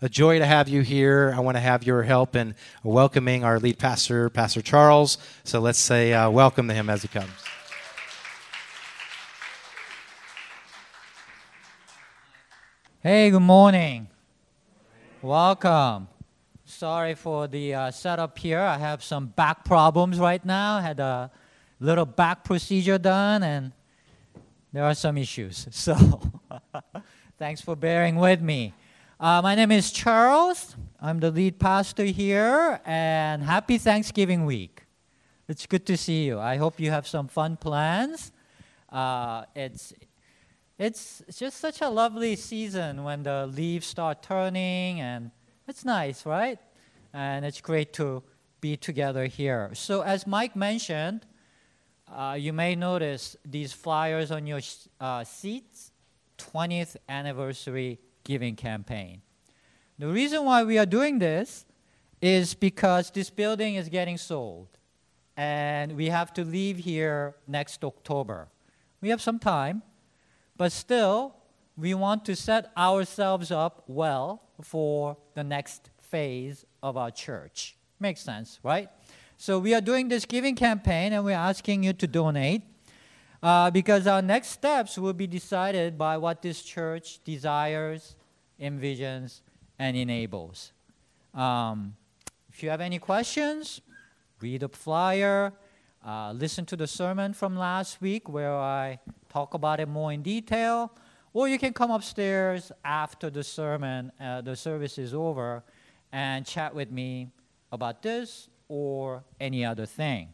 A joy to have you here. I want to have your help in welcoming our lead pastor, Pastor Charles. So let's say welcome to him as he comes. Hey, good morning. Welcome. Sorry for the setup here. I have some back problems right now. I had a little back procedure done, and there are some issues. So thanks for bearing with me. My name is Charles. I'm the lead pastor here, and happy Thanksgiving week. It's good to see you. I hope you have some fun plans. It's just such a lovely season when the leaves start turning, and it's nice, right? And it's great to be together here. So as Mike mentioned, you may notice these flyers on your seats, 20th anniversary giving campaign. The reason why we are doing this is because this building is getting sold, and we have to leave here next October. We have some time, but still, we want to set ourselves up well for the next phase of our church. Makes sense, right? So we are doing this giving campaign, and we're asking you to donate. Because our next steps will be decided by what this church desires, envisions, and enables. If you have any questions, read a flyer, listen to the sermon from last week where I talk about it more in detail, or you can come upstairs after the sermon, the service is over, and chat with me about this or any other thing.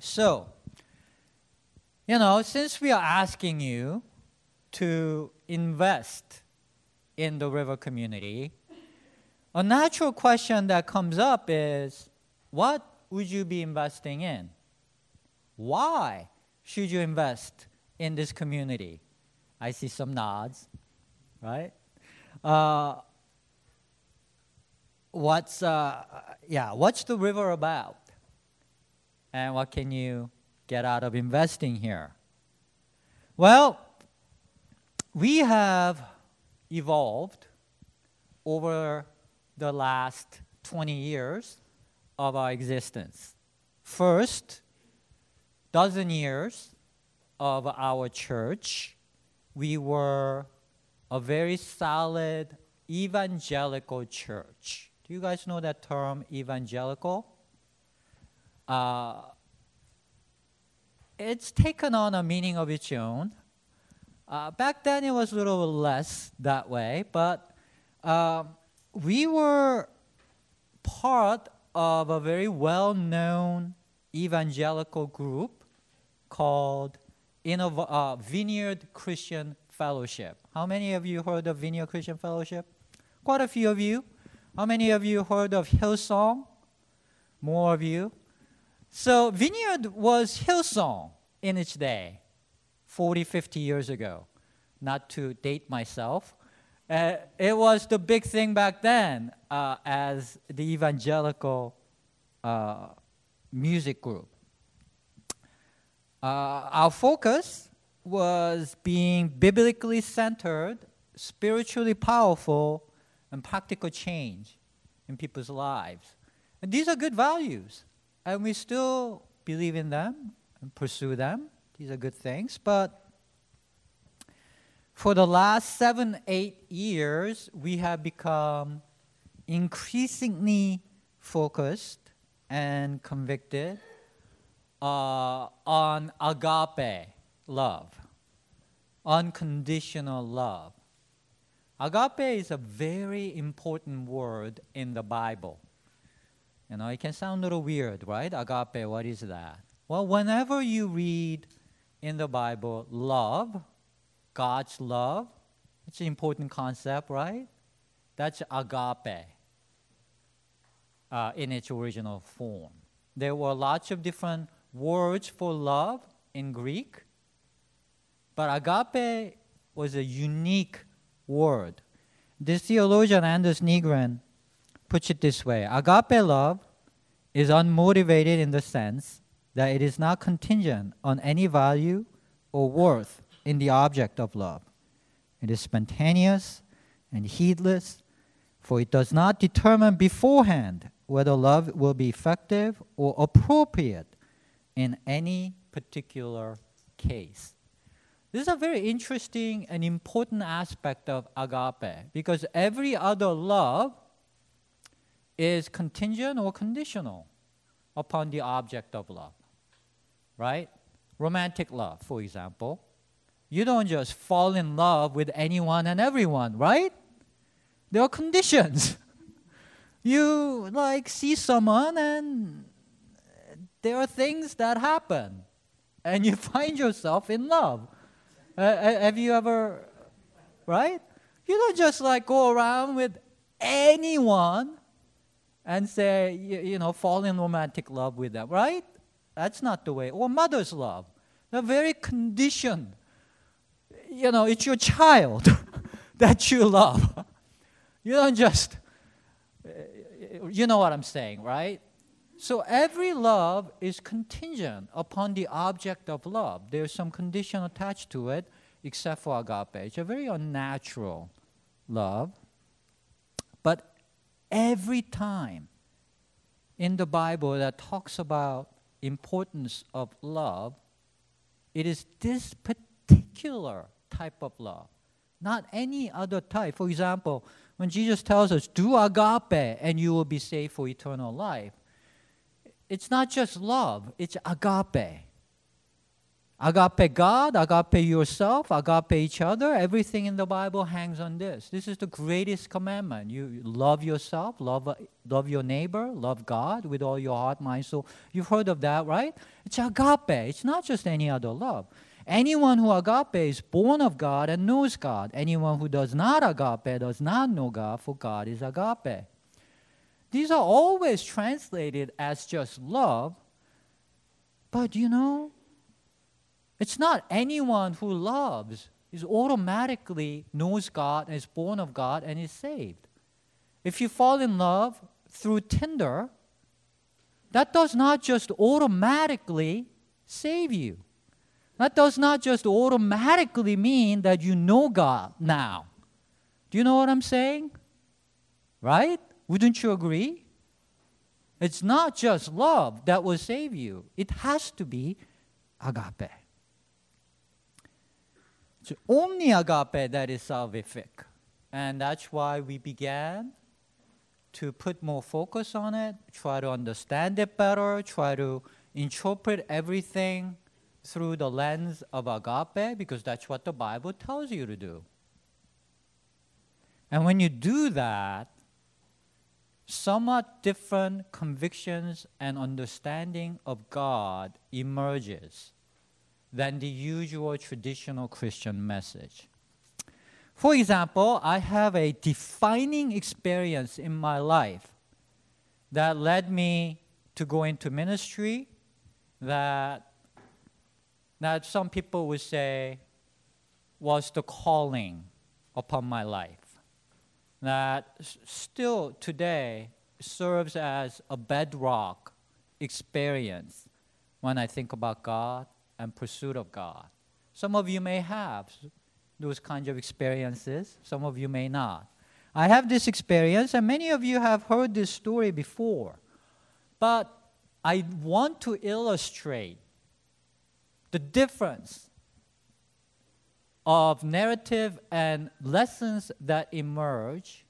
So, you know, since we are asking you to invest in the river community, a natural question that comes up is, what would you be investing in? Why should you invest in this community? I see some nods, right? What's the river about? And what can you get out of investing here? Well, we have evolved over the last 20 years of our existence. First, dozen years of our church, we were a very solid evangelical church. Do you guys know that term, evangelical? It's taken on a meaning of its own. Back then, it was a little less that way, but we were part of a very well-known evangelical group called Vineyard Christian Fellowship. How many of you heard of Vineyard Christian Fellowship? Quite a few of you. How many of you heard of Hillsong? More of you. So Vineyard was Hillsong in its day, 40, 50 years ago. Not to date myself. It was the big thing back then as the evangelical music group. Our focus was being biblically centered, spiritually powerful, and practical change in people's lives. And these are good values. And we still believe in them and pursue them. These are good things. But for the last 7-8 years, we have become increasingly focused and convicted on agape love, unconditional love. Agape is a very important word in the Bible. You know, it can sound a little weird, right? Agape, what is that? Well, whenever you read in the Bible, love, God's love, it's an important concept, right? That's agape in its original form. There were lots of different words for love in Greek, but agape was a unique word. This theologian, Anders Nygren, puts it this way: agape love is unmotivated in the sense that it is not contingent on any value or worth in the object of love. It is spontaneous and heedless, for it does not determine beforehand whether love will be effective or appropriate in any particular case. This is a very interesting and important aspect of agape, because every other love is contingent or conditional upon the object of love, right? Romantic love, for example. You don't just fall in love with anyone and everyone, right? There are conditions. You like see someone and there are things that happen and you find yourself in love. Have you ever, right? You don't just like go around with anyone and say, you know, fall in romantic love with them, right? That's not the way. Or mother's love. They're very conditioned. You know, it's your child that you love. You don't just, you know what I'm saying, right? So every love is contingent upon the object of love. There's some condition attached to it, except for agape. It's a very unnatural love. But every time in the Bible that talks about importance of love, it is this particular type of love, not any other type. For example, when Jesus tells us, do agape and you will be saved for eternal life, it's not just love, it's agape. Agape God, agape yourself, agape each other. Everything in the Bible hangs on this. This is the greatest commandment. You love yourself, love your neighbor, love God with all your heart, mind, soul. You've heard of that, right? It's agape. It's not just any other love. Anyone who agape is born of God and knows God. Anyone who does not agape does not know God, for God is agape. These are always translated as just love, but you know, it's not anyone who loves is automatically knows God, is born of God, and is saved. If you fall in love through Tinder, that does not just automatically save you. That does not just automatically mean that you know God now. Do you know what I'm saying? Right? Wouldn't you agree? It's not just love that will save you. It has to be agape. It's only agape that is salvific. And that's why we began to put more focus on it, try to understand it better, try to interpret everything through the lens of agape, because that's what the Bible tells you to do. And when you do that, somewhat different convictions and understanding of God emerges than the usual traditional Christian message. For example, I have a defining experience in my life that led me to go into ministry that some people would say was the calling upon my life, that still today serves as a bedrock experience when I think about God and pursuit of God. Some of you may have those kinds of experiences. Some of you may not. I have this experience, and many of you have heard this story before. But I want to illustrate the difference of narrative and lessons that emerge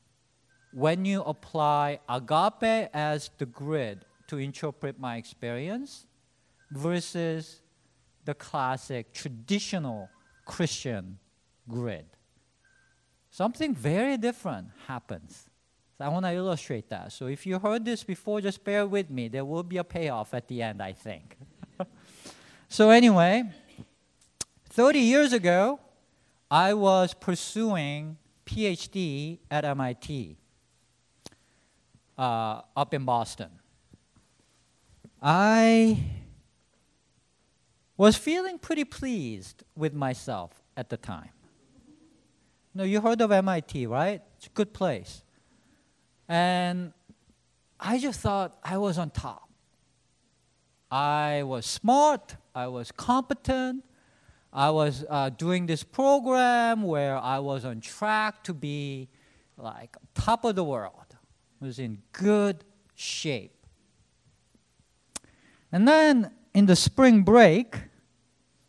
when you apply agape as the grid to interpret my experience versus the classic traditional Christian grid. Something very different happens. So I want to illustrate that. So if you heard this before, just bear with me. There will be a payoff at the end, I think. So anyway, 30 years ago, I was pursuing PhD at MIT up in Boston. I was feeling pretty pleased with myself at the time. No, you heard of MIT, right? It's a good place. And I just thought I was on top. I was smart. I was competent. I was doing this program where I was on track to be like top of the world, was in good shape. And then in the spring break,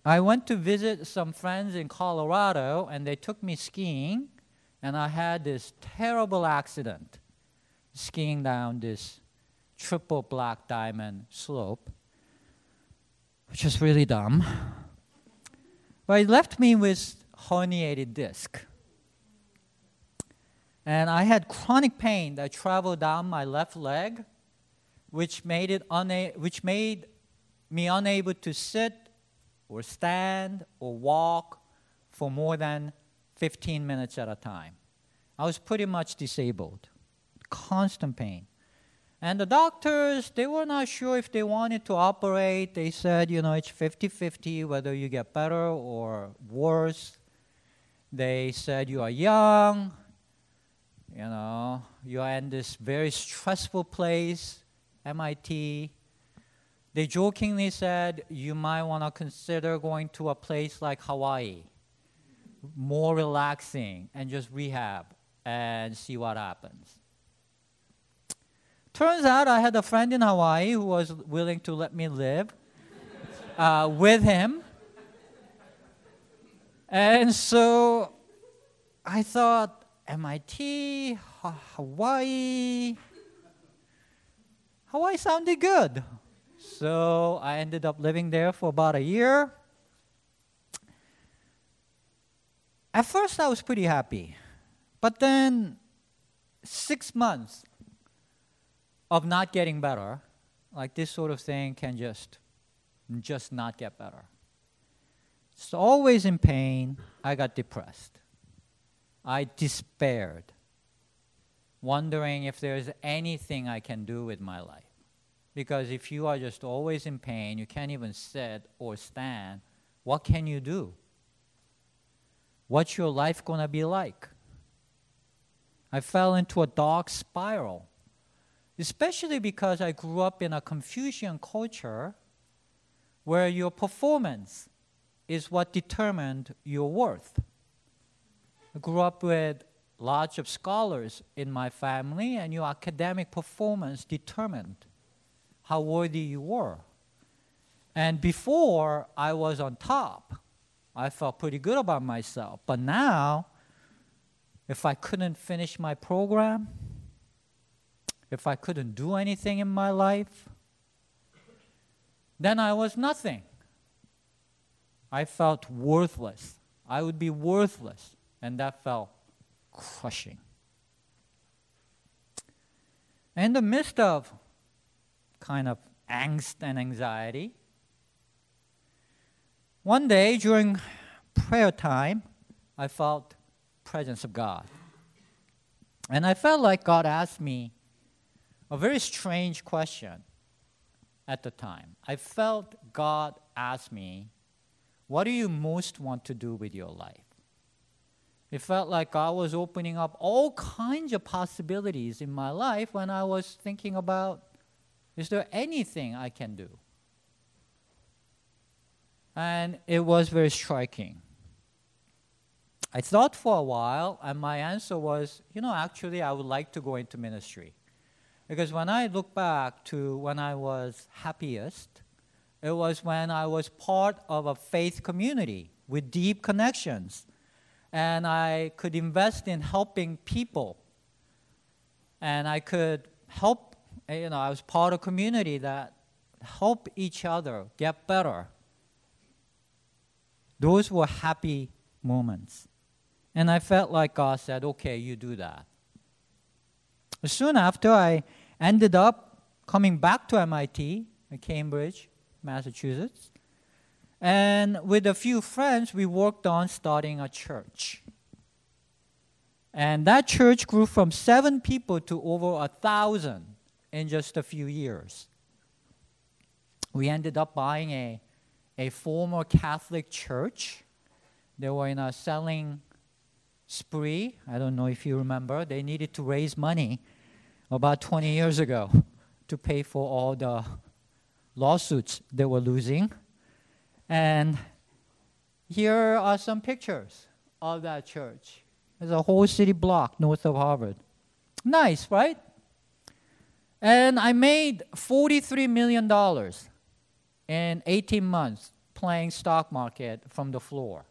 I went to visit some friends in Colorado, and they took me skiing, and I had this terrible accident skiing down this triple black diamond slope, which is really dumb. But it left me with herniated disc. And I had chronic pain that traveled down my left leg, which made me unable to sit or stand or walk for more than 15 minutes at a time. I was pretty much disabled, constant pain. And the doctors, they were not sure if they wanted to operate. They said, you know, it's 50-50 whether you get better or worse. They said, you are young. You know, you are in this very stressful place, MIT. They jokingly said, you might want to consider going to a place like Hawaii, more relaxing, and just rehab and see what happens. Turns out I had a friend in Hawaii who was willing to let me live with him. And so I thought, MIT, Hawaii. Hawaii sounded good. So I ended up living there for about a year. At first, I was pretty happy. But then 6 months of not getting better, like this sort of thing can just not get better. So always in pain, I got depressed. I despaired, wondering if there's anything I can do with my life. Because if you are just always in pain, you can't even sit or stand, what can you do? What's your life going to be like? I fell into a dark spiral, especially because I grew up in a Confucian culture where your performance is what determined your worth. I grew up with lots of scholars in my family, and your academic performance determined how worthy you were. And before, I was on top. I felt pretty good about myself. But now, if I couldn't finish my program, if I couldn't do anything in my life, then I was nothing. I felt worthless. I would be worthless. And that felt crushing. In the midst of kind of angst and anxiety, one day during prayer time, I felt the presence of God. And I felt like God asked me a very strange question at the time. I felt God asked me, what do you most want to do with your life? It felt like God was opening up all kinds of possibilities in my life when I was thinking about, is there anything I can do? And it was very striking. I thought for a while, and my answer was, you know, actually, I would like to go into ministry. Because when I look back to when I was happiest, it was when I was part of a faith community with deep connections. And I could invest in helping people. And I could help, you know, I was part of a community that helped each other get better. Those were happy moments. And I felt like God said, okay, you do that. Soon after, I ended up coming back to MIT, in Cambridge, Massachusetts. And with a few friends, we worked on starting a church. And that church grew from 7 people to over 1,000 in just a few years. We ended up buying a former Catholic church. They were in a selling spree. I don't know if you remember. They needed to raise money about 20 years ago to pay for all the lawsuits they were losing. And here are some pictures of that church. It's a whole city block north of Harvard. Nice, right? And I made $43 million in 18 months playing stock market from the floor.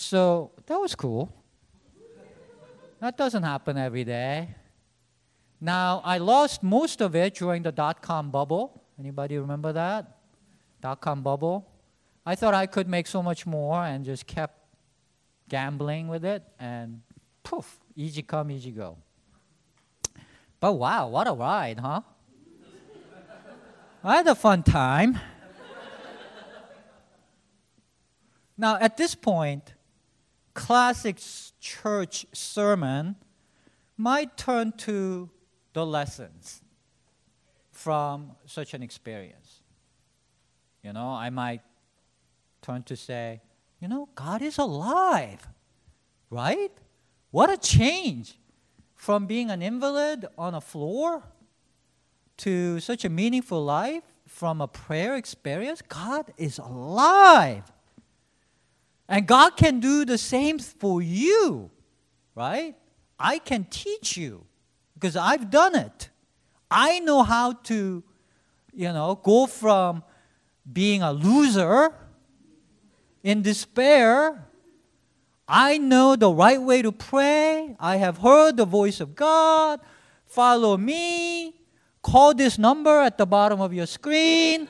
So that was cool. That doesn't happen every day. Now, I lost most of it during the dot-com bubble. Anybody remember that? Dot-com bubble. I thought I could make so much more and just kept gambling with it, and poof, easy come, easy go. But wow, what a ride, huh? I had a fun time. Now, at this point, classic church sermon might turn to the lessons from such an experience. You know, I might turn to say, you know, God is alive, right? What a change from being an invalid on a floor to such a meaningful life from a prayer experience. God is alive. And God can do the same for you, right? I can teach you because I've done it. I know how to, you know, go from being a loser in despair. I know the right way to pray. I have heard the voice of God. Follow me. Call this number at the bottom of your screen.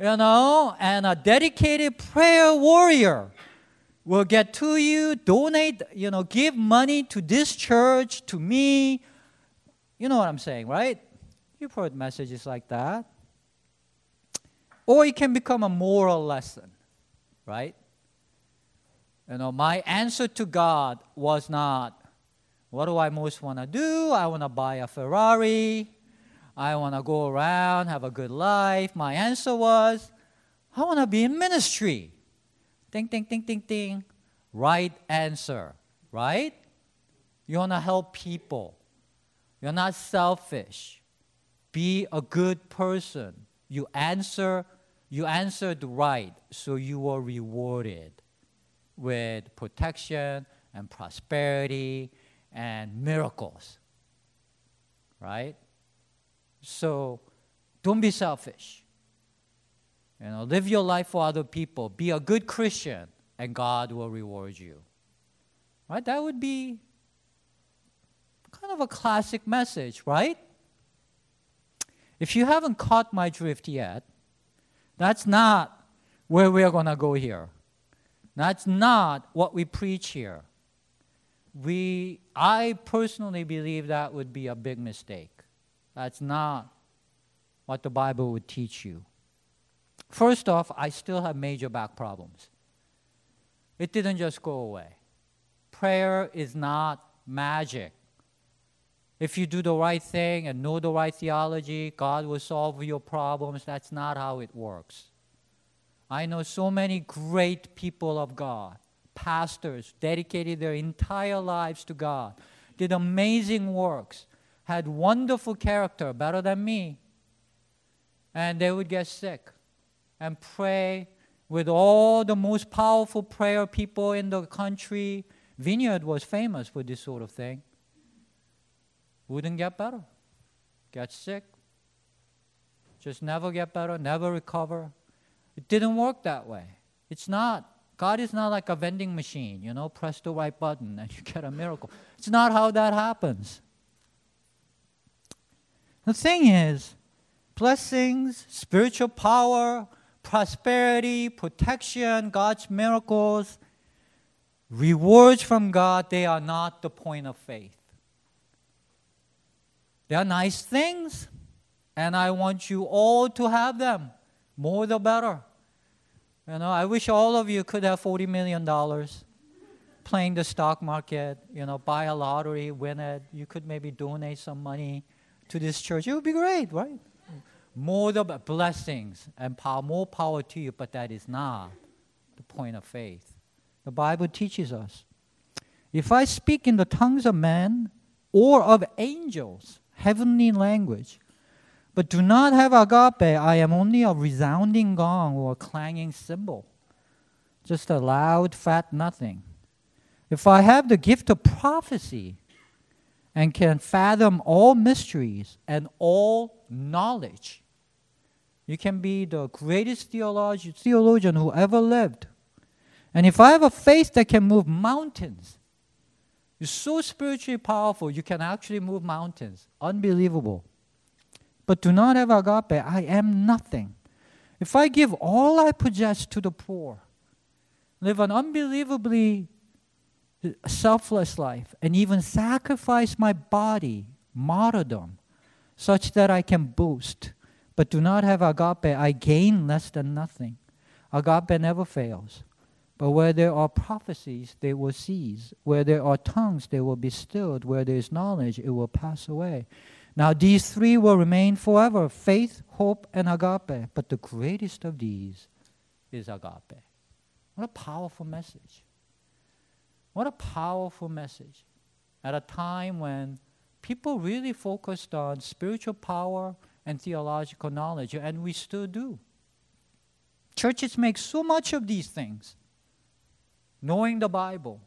You know, and a dedicated prayer warrior will get to you, donate, you know, give money to this church, to me. You know what I'm saying, right? You've heard messages like that. Or it can become a moral lesson. Right? You know, my answer to God was not, what do I most want to do? I want to buy a Ferrari. I want to go around, have a good life. My answer was, I want to be in ministry. Ding, ding, ding, ding, ding. Right answer. Right? You want to help people. You're not selfish. Be a good person. You answered right, so you were rewarded with protection and prosperity and miracles, right? So don't be selfish. You know, live your life for other people. Be a good Christian, and God will reward you, right? That would be kind of a classic message, right? If you haven't caught my drift yet, that's not where we're going to go here. That's not what we preach here. I personally believe that would be a big mistake. That's not what the Bible would teach you. First off, I still have major back problems. It didn't just go away. Prayer is not magic. If you do the right thing and know the right theology, God will solve your problems. That's not how it works. I know so many great people of God, pastors, dedicated their entire lives to God, did amazing works, had wonderful character, better than me, and they would get sick and pray with all the most powerful prayer people in the country. Vineyard was famous for this sort of thing. Wouldn't get better, get sick, just never get better, never recover. It didn't work that way. It's not, God is not like a vending machine, you know, press the right button and you get a miracle. It's not how that happens. The thing is, blessings, spiritual power, prosperity, protection, God's miracles, rewards from God, they are not the point of faith. They are nice things, and I want you all to have them. More the better. You know, I wish all of you could have $40 million playing the stock market, you know, buy a lottery, win it. You could maybe donate some money to this church. It would be great, right? More the blessings and power, more power to you, but that is not the point of faith. The Bible teaches us. If I speak in the tongues of men or of angels, heavenly language, but do not have agape, I am only a resounding gong or a clanging cymbal, just a loud, fat nothing. If I have the gift of prophecy and can fathom all mysteries and all knowledge, you can be the greatest theologian who ever lived. And if I have a faith that can move mountains, you're so spiritually powerful, you can actually move mountains. Unbelievable. But do not have agape. I am nothing. If I give all I possess to the poor, live an unbelievably selfless life, and even sacrifice my body, martyrdom, such that I can boast, but do not have agape, I gain less than nothing. Agape never fails. But where there are prophecies, they will cease. Where there are tongues, they will be stilled. Where there is knowledge, it will pass away. Now these three will remain forever, faith, hope, and agape. But the greatest of these is agape. What a powerful message. What a powerful message. At a time when people really focused on spiritual power and theological knowledge, and we still do. Churches make so much of these things. Knowing the Bible,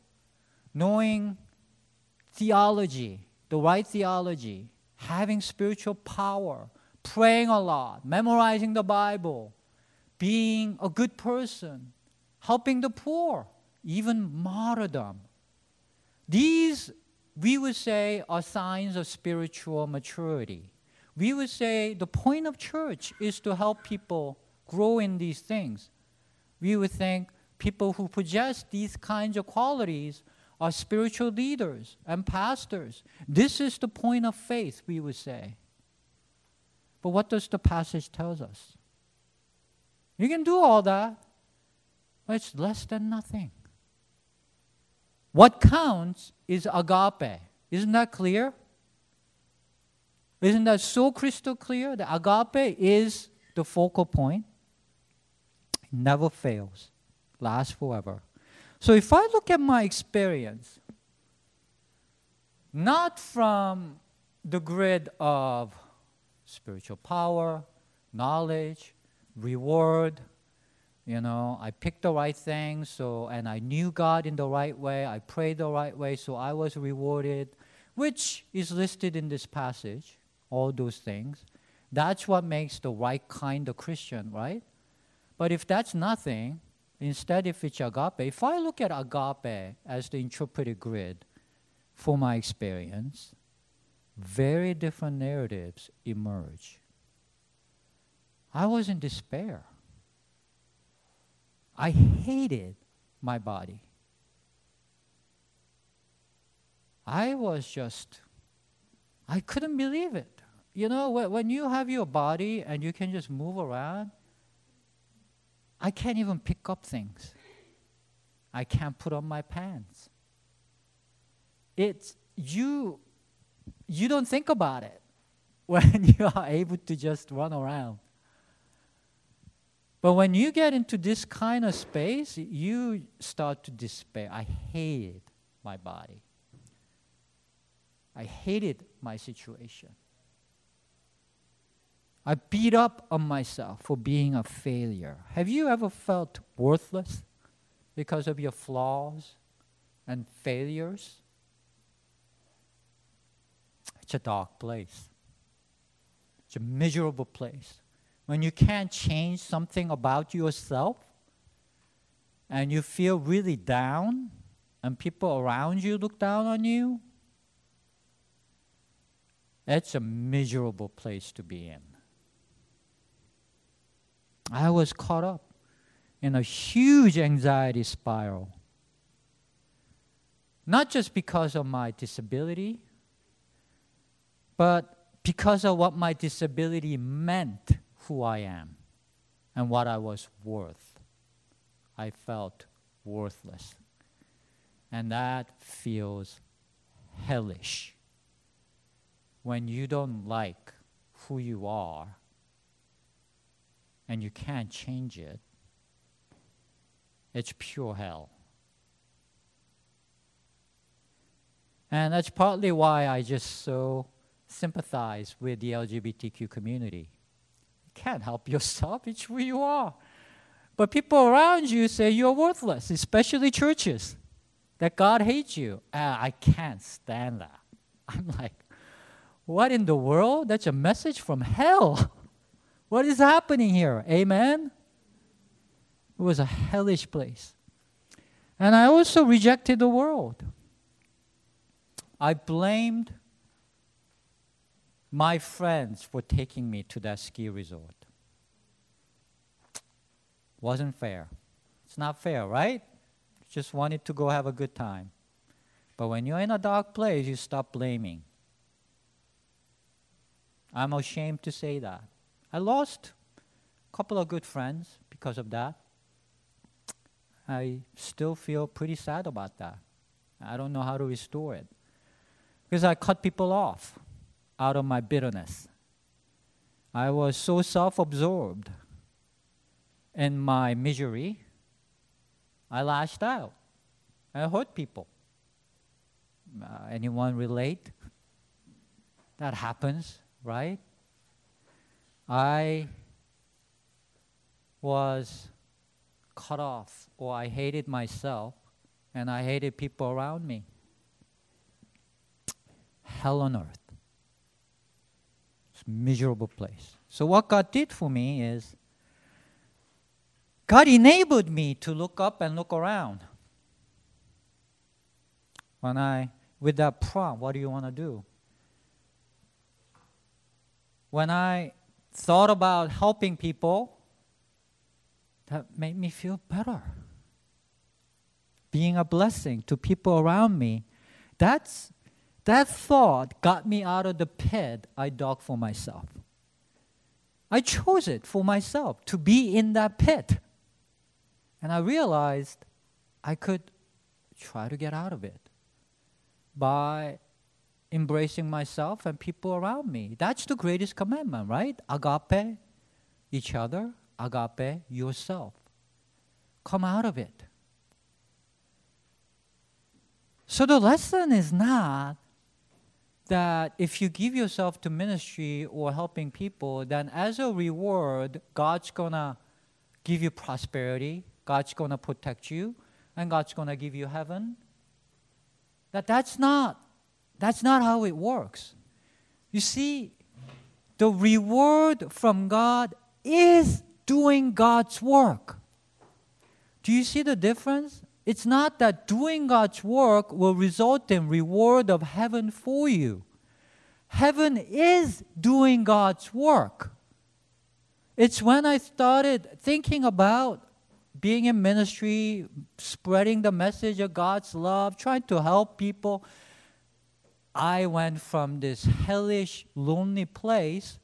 knowing theology, the right theology, having spiritual power, praying a lot, memorizing the Bible, being a good person, helping the poor, even martyrdom. These, we would say, are signs of spiritual maturity. We would say the point of church is to help people grow in these things. We would think people who possess these kinds of qualities are spiritual leaders and pastors. This is the point of faith, we would say. But what does the passage tell us? You can do all that, but it's less than nothing. What counts is agape. Isn't that clear? Isn't that so crystal clear? The agape is the focal point. It never fails. Lasts forever. So if I look at my experience, not from the grid of spiritual power, knowledge, reward, you know, I picked the right thing, so, and I knew God in the right way, I prayed the right way, so I was rewarded, which is listed in this passage, all those things. That's what makes the right kind of Christian, right? But if that's nothing, instead, if it's agape, if I look at agape as the interpreted grid for my experience, very different narratives emerge. I was in despair. I hated my body. I was just, I couldn't believe it. You know, when you have your body and you can just move around, I can't even pick up things. I can't put on my pants. It's you don't think about it when you are able to just run around. But when you get into this kind of space, you start to despair. I hated my body. I hated my situation. I beat up on myself for being a failure. Have you ever felt worthless because of your flaws and failures? It's a dark place. It's a miserable place. When you can't change something about yourself and you feel really down and people around you look down on you, it's a miserable place to be in. I was caught up in a huge anxiety spiral. Not just because of my disability, but because of what my disability meant who I am and what I was worth. I felt worthless. And that feels hellish. When you don't like who you are, and you can't change it, it's pure hell. And that's partly why I just so sympathize with the LGBTQ community. You can't help yourself, it's who you are. But people around you say you're worthless, especially churches. that God hates you. I can't stand that. I'm like, what in the world? That's a message from hell. What is happening here? Amen? It was a hellish place. And I also rejected the world. I blamed my friends for taking me to that ski resort. Wasn't fair. It's not fair, right? Just wanted to go have a good time. But when you're in a dark place, you stop blaming. I'm ashamed to say that. I lost a couple of good friends because of that. I still feel pretty sad about that. I don't know how to restore it. Because I cut people off out of my bitterness. I was so self-absorbed in my misery, I lashed out. I hurt people. Anyone relate? That happens, right? I was cut off, or I hated myself, and I hated people around me. Hell on earth. It's a miserable place. So what God did for me is, God enabled me to look up and look around. When I, with that prompt, what do you want to do? When I thought about helping people, that made me feel better. Being a blessing to people around me, that thought got me out of the pit I dug for myself. I chose it for myself to be in that pit. And I realized I could try to get out of it by embracing myself and people around me. That's the greatest commandment, right? Agape, each other. Agape, yourself. Come out of it. So the lesson is not that if you give yourself to ministry or helping people, then as a reward, God's going to give you prosperity. God's going to protect you, and God's going to give you heaven. That's not how it works. You see, the reward from God is doing God's work. Do you see the difference? It's not that doing God's work will result in reward of heaven for you. Heaven is doing God's work. It's when I started thinking about being in ministry, spreading the message of God's love, trying to help people, I went from this hellish, lonely place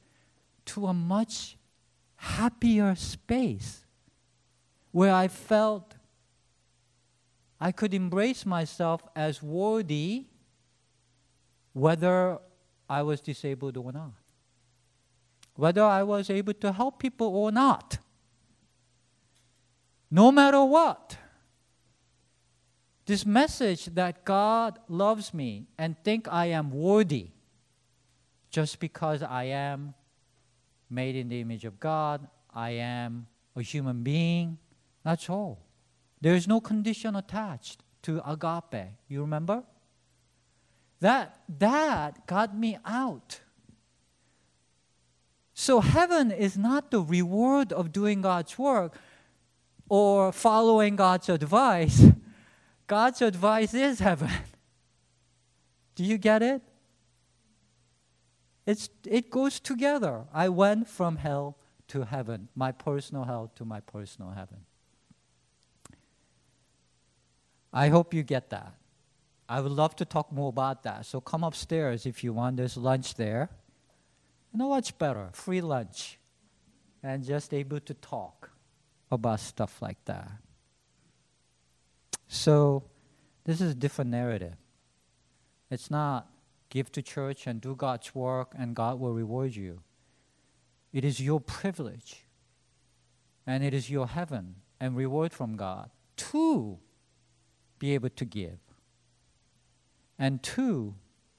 to a much happier space where I felt I could embrace myself as worthy whether I was disabled or not, whether I was able to help people or not. No matter what, this message that God loves me and think I am worthy just because I am made in the image of God, I am a human being, that's all. There is no condition attached to agape. You remember? That got me out. So heaven is not the reward of doing God's work or following God's advice. God's advice is heaven. Do you get it? It goes together. I went from hell to heaven, my personal hell to my personal heaven. I hope you get that. I would love to talk more about that. So come upstairs if you want. There's lunch there. You know what's better? Free lunch. And just able to talk about stuff like that. So this is a different narrative. It's not give to church and do God's work and God will reward you. It is your privilege and it is your heaven and reward from God to be able to give and to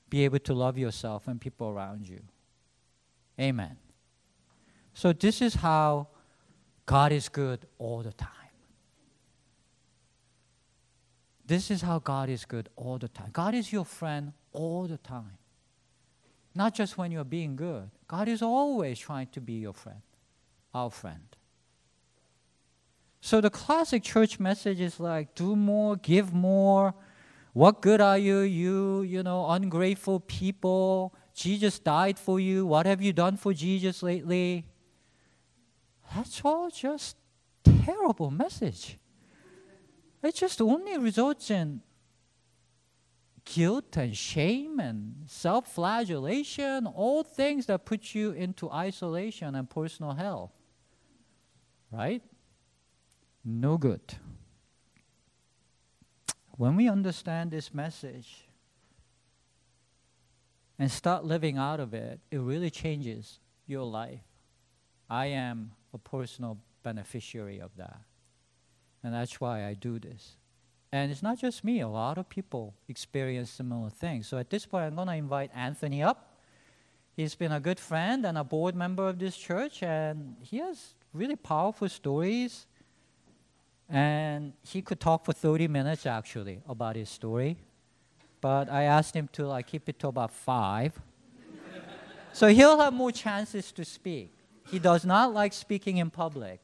be able to love yourself and people around you. Amen. So this is how God is good all the time. This is how God is good all the time. God is your friend all the time. Not just when you're being good. God is always trying to be your friend, our friend. So the classic church message is like, do more, give more. What good are you, you ungrateful people? Jesus died for you. What have you done for Jesus lately? That's all just terrible message. It just only results in guilt and shame and self-flagellation, all things that put you into isolation and personal hell. Right? No good. When we understand this message and start living out of it, it really changes your life. I am a personal beneficiary of that. And that's why I do this. And it's not just me. A lot of people experience similar things. So at this point, I'm going to invite Anthony up. He's been a good friend and a board member of this church, and he has really powerful stories. And he could talk for 30 minutes, actually, about his story. But I asked him to keep it to about 5. So he'll have more chances to speak. He does not like speaking in public.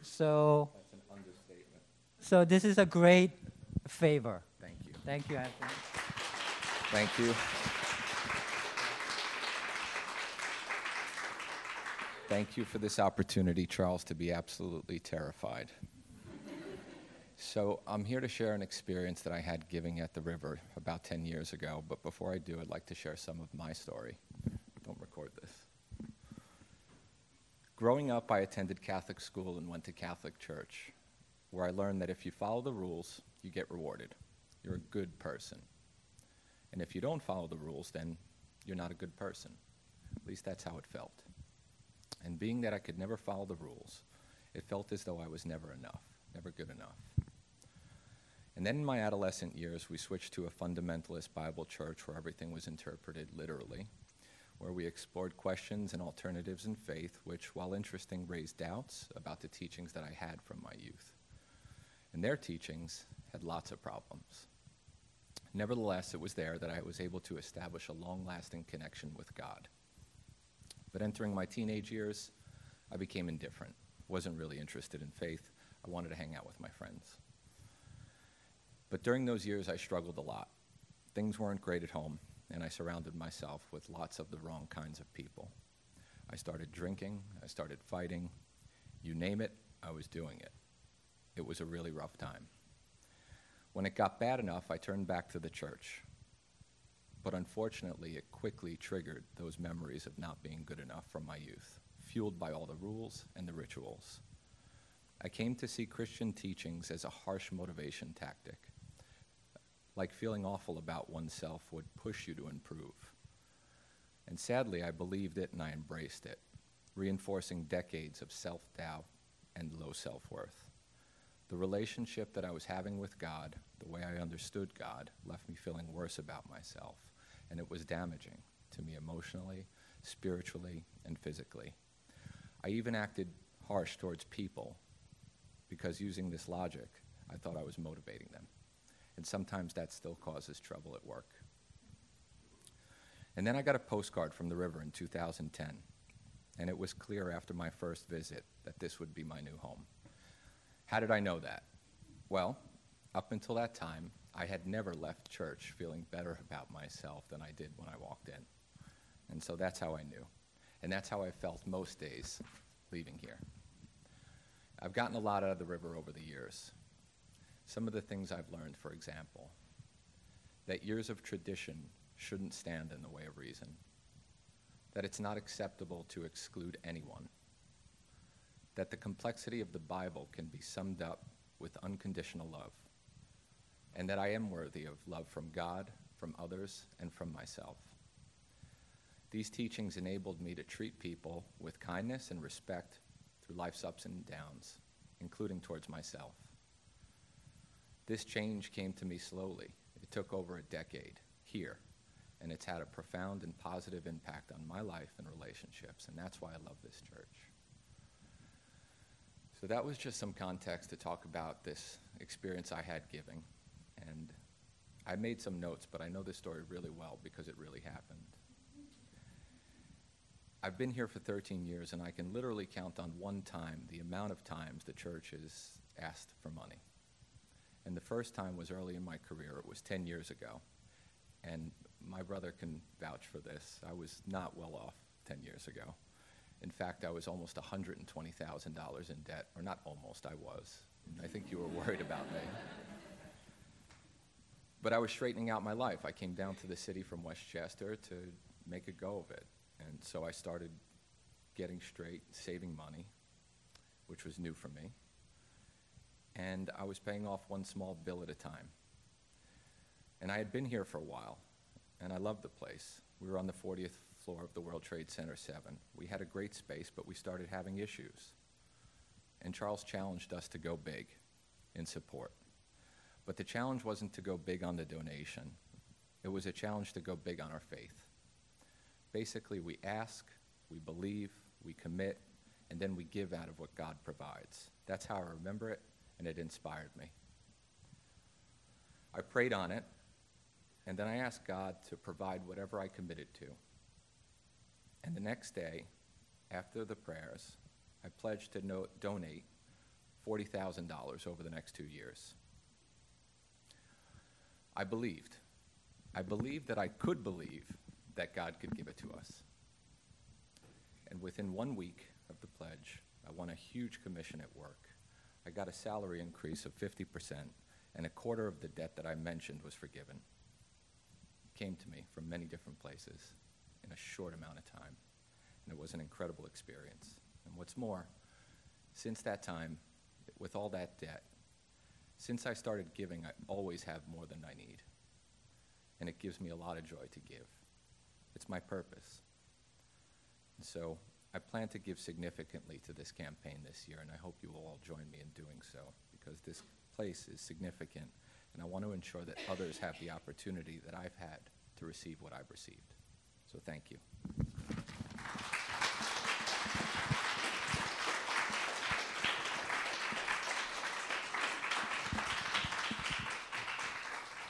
So... So this is a great favor. Thank you. Thank you, Anthony. Thank you. Thank you for this opportunity, Charles, to be absolutely terrified. So I'm here to share an experience that I had giving at the River about 10 years ago. But before I do, I'd like to share some of my story. Don't record this. Growing up, I attended Catholic school and went to Catholic church, where I learned that if you follow the rules, you get rewarded. You're a good person. And if you don't follow the rules, then you're not a good person. At least that's how it felt. And being that I could never follow the rules, it felt as though I was never enough, never good enough. And then in my adolescent years, we switched to a fundamentalist Bible church where everything was interpreted literally, where we explored questions and alternatives in faith, which, while interesting, raised doubts about the teachings that I had from my youth. And their teachings had lots of problems. Nevertheless, it was there that I was able to establish a long-lasting connection with God. But entering my teenage years, I became indifferent. Wasn't really interested in faith. I wanted to hang out with my friends. But during those years, I struggled a lot. Things weren't great at home, and I surrounded myself with lots of the wrong kinds of people. I started drinking. I started fighting. You name it, I was doing it. It was a really rough time. When it got bad enough, I turned back to the church. But unfortunately, it quickly triggered those memories of not being good enough from my youth, fueled by all the rules and the rituals. I came to see Christian teachings as a harsh motivation tactic, like feeling awful about oneself would push you to improve. And sadly, I believed it and I embraced it, reinforcing decades of self-doubt and low self-worth. The relationship that I was having with God, the way I understood God, left me feeling worse about myself, and it was damaging to me emotionally, spiritually, and physically. I even acted harsh towards people because, using this logic, I thought I was motivating them, and sometimes that still causes trouble at work. And then I got a postcard from the River in 2010, and it was clear after my first visit that this would be my new home. How did I know that? Well, up until that time, I had never left church feeling better about myself than I did when I walked in. And so that's how I knew. And that's how I felt most days leaving here. I've gotten a lot out of the River over the years. Some of the things I've learned, for example, that years of tradition shouldn't stand in the way of reason, that it's not acceptable to exclude anyone, that the complexity of the Bible can be summed up with unconditional love, and that I am worthy of love from God, from others, and from myself. These teachings enabled me to treat people with kindness and respect through life's ups and downs, including towards myself. This change came to me slowly. It took over a decade here, and it's had a profound and positive impact on my life and relationships, and that's why I love this church. So that was just some context to talk about this experience I had giving. And I made some notes, but I know this story really well because it really happened. I've been here for 13 years, and I can literally count on one time the amount of times the church has asked for money. And the first time was early in my career. It was 10 years ago. And my brother can vouch for this. I was not well off 10 years ago. In fact, I was almost $120,000 in debt, or not almost, I was. I think you were worried about me. But I was straightening out my life. I came down to the city from Westchester to make a go of it. And so I started getting straight, saving money, which was new for me. And I was paying off one small bill at a time. And I had been here for a while, and I loved the place. We were on the 40th floor of the World Trade Center 7. We had a great space, but we started having issues. And Charles challenged us to go big in support. But the challenge wasn't to go big on the donation. It was a challenge to go big on our faith. Basically, we ask, we believe, we commit, and then we give out of what God provides. That's how I remember it, and it inspired me. I prayed on it, and then I asked God to provide whatever I committed to. And the next day, after the prayers, I pledged to donate $40,000 over the next 2 years. I believed that I could believe that God could give it to us. And within 1 week of the pledge, I won a huge commission at work. I got a salary increase of 50%, and a quarter of the debt that I mentioned was forgiven. It came to me from many different places in a short amount of time, and it was an incredible experience. And what's more, since that time, with all that debt, since I started giving, I always have more than I need, and it gives me a lot of joy to give. It's my purpose. And so I plan to give significantly to this campaign this year, and I hope you will all join me in doing so, because this place is significant, and I want to ensure that others have the opportunity that I've had to receive what I've received. So thank you.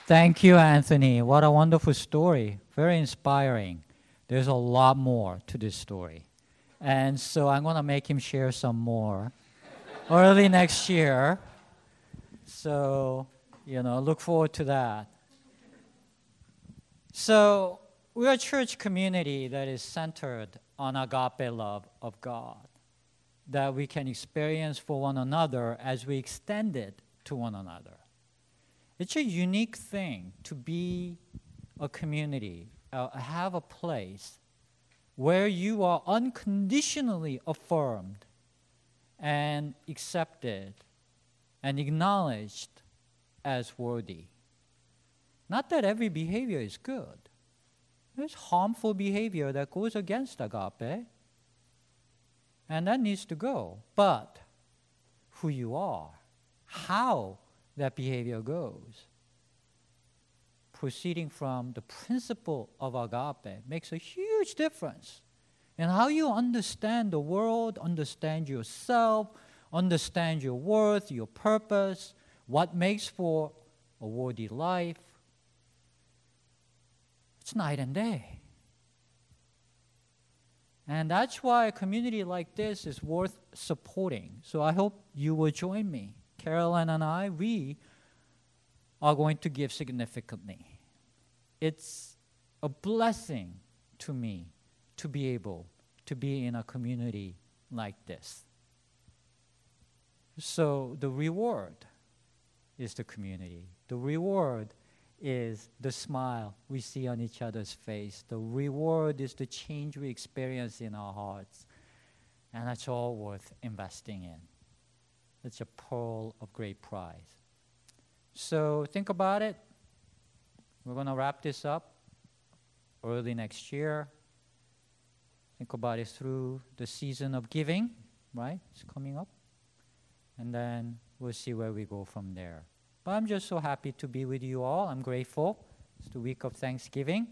Thank you, Anthony. What a wonderful story. Very inspiring. There's a lot more to this story. And so I'm going to make him share some more early next year. So, look forward to that. So we're a church community that is centered on agape love of God, that we can experience for one another as we extend it to one another. It's a unique thing to be a community, have a place where you are unconditionally affirmed and accepted and acknowledged as worthy. Not that every behavior is good. There's harmful behavior that goes against agape, and that needs to go. But who you are, how that behavior goes, proceeding from the principle of agape, makes a huge difference in how you understand the world, understand yourself, understand your worth, your purpose, what makes for a worthy life. It's night and day. And that's why a community like this is worth supporting. So I hope you will join me. Caroline and I, we are going to give significantly. It's a blessing to me to be able to be in a community like this. So the reward is the community. The reward is the smile we see on each other's face. The reward is the change we experience in our hearts. And that's all worth investing in. It's a pearl of great price. So think about it. We're going to wrap this up early next year. Think about it through the season of giving, right? It's coming up. And then we'll see where we go from there. But I'm just so happy to be with you all. I'm grateful. It's the week of Thanksgiving.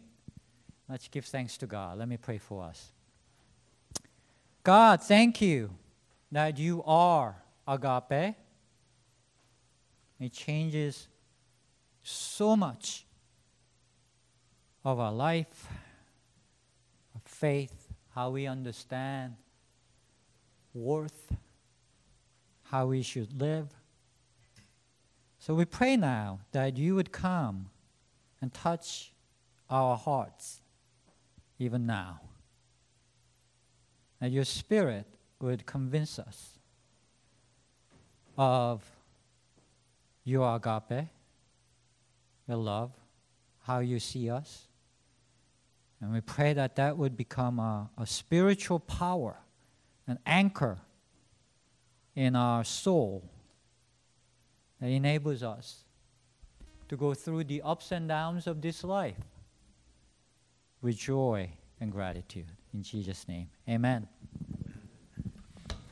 Let's give thanks to God. Let me pray for us. God, thank you that you are agape. It changes so much of our life, our faith, how we understand worth, how we should live. So we pray now that you would come and touch our hearts even now. That your Spirit would convince us of your agape, your love, how you see us. And we pray that that would become a spiritual power, an anchor in our soul that enables us to go through the ups and downs of this life with joy and gratitude. In Jesus' name, amen.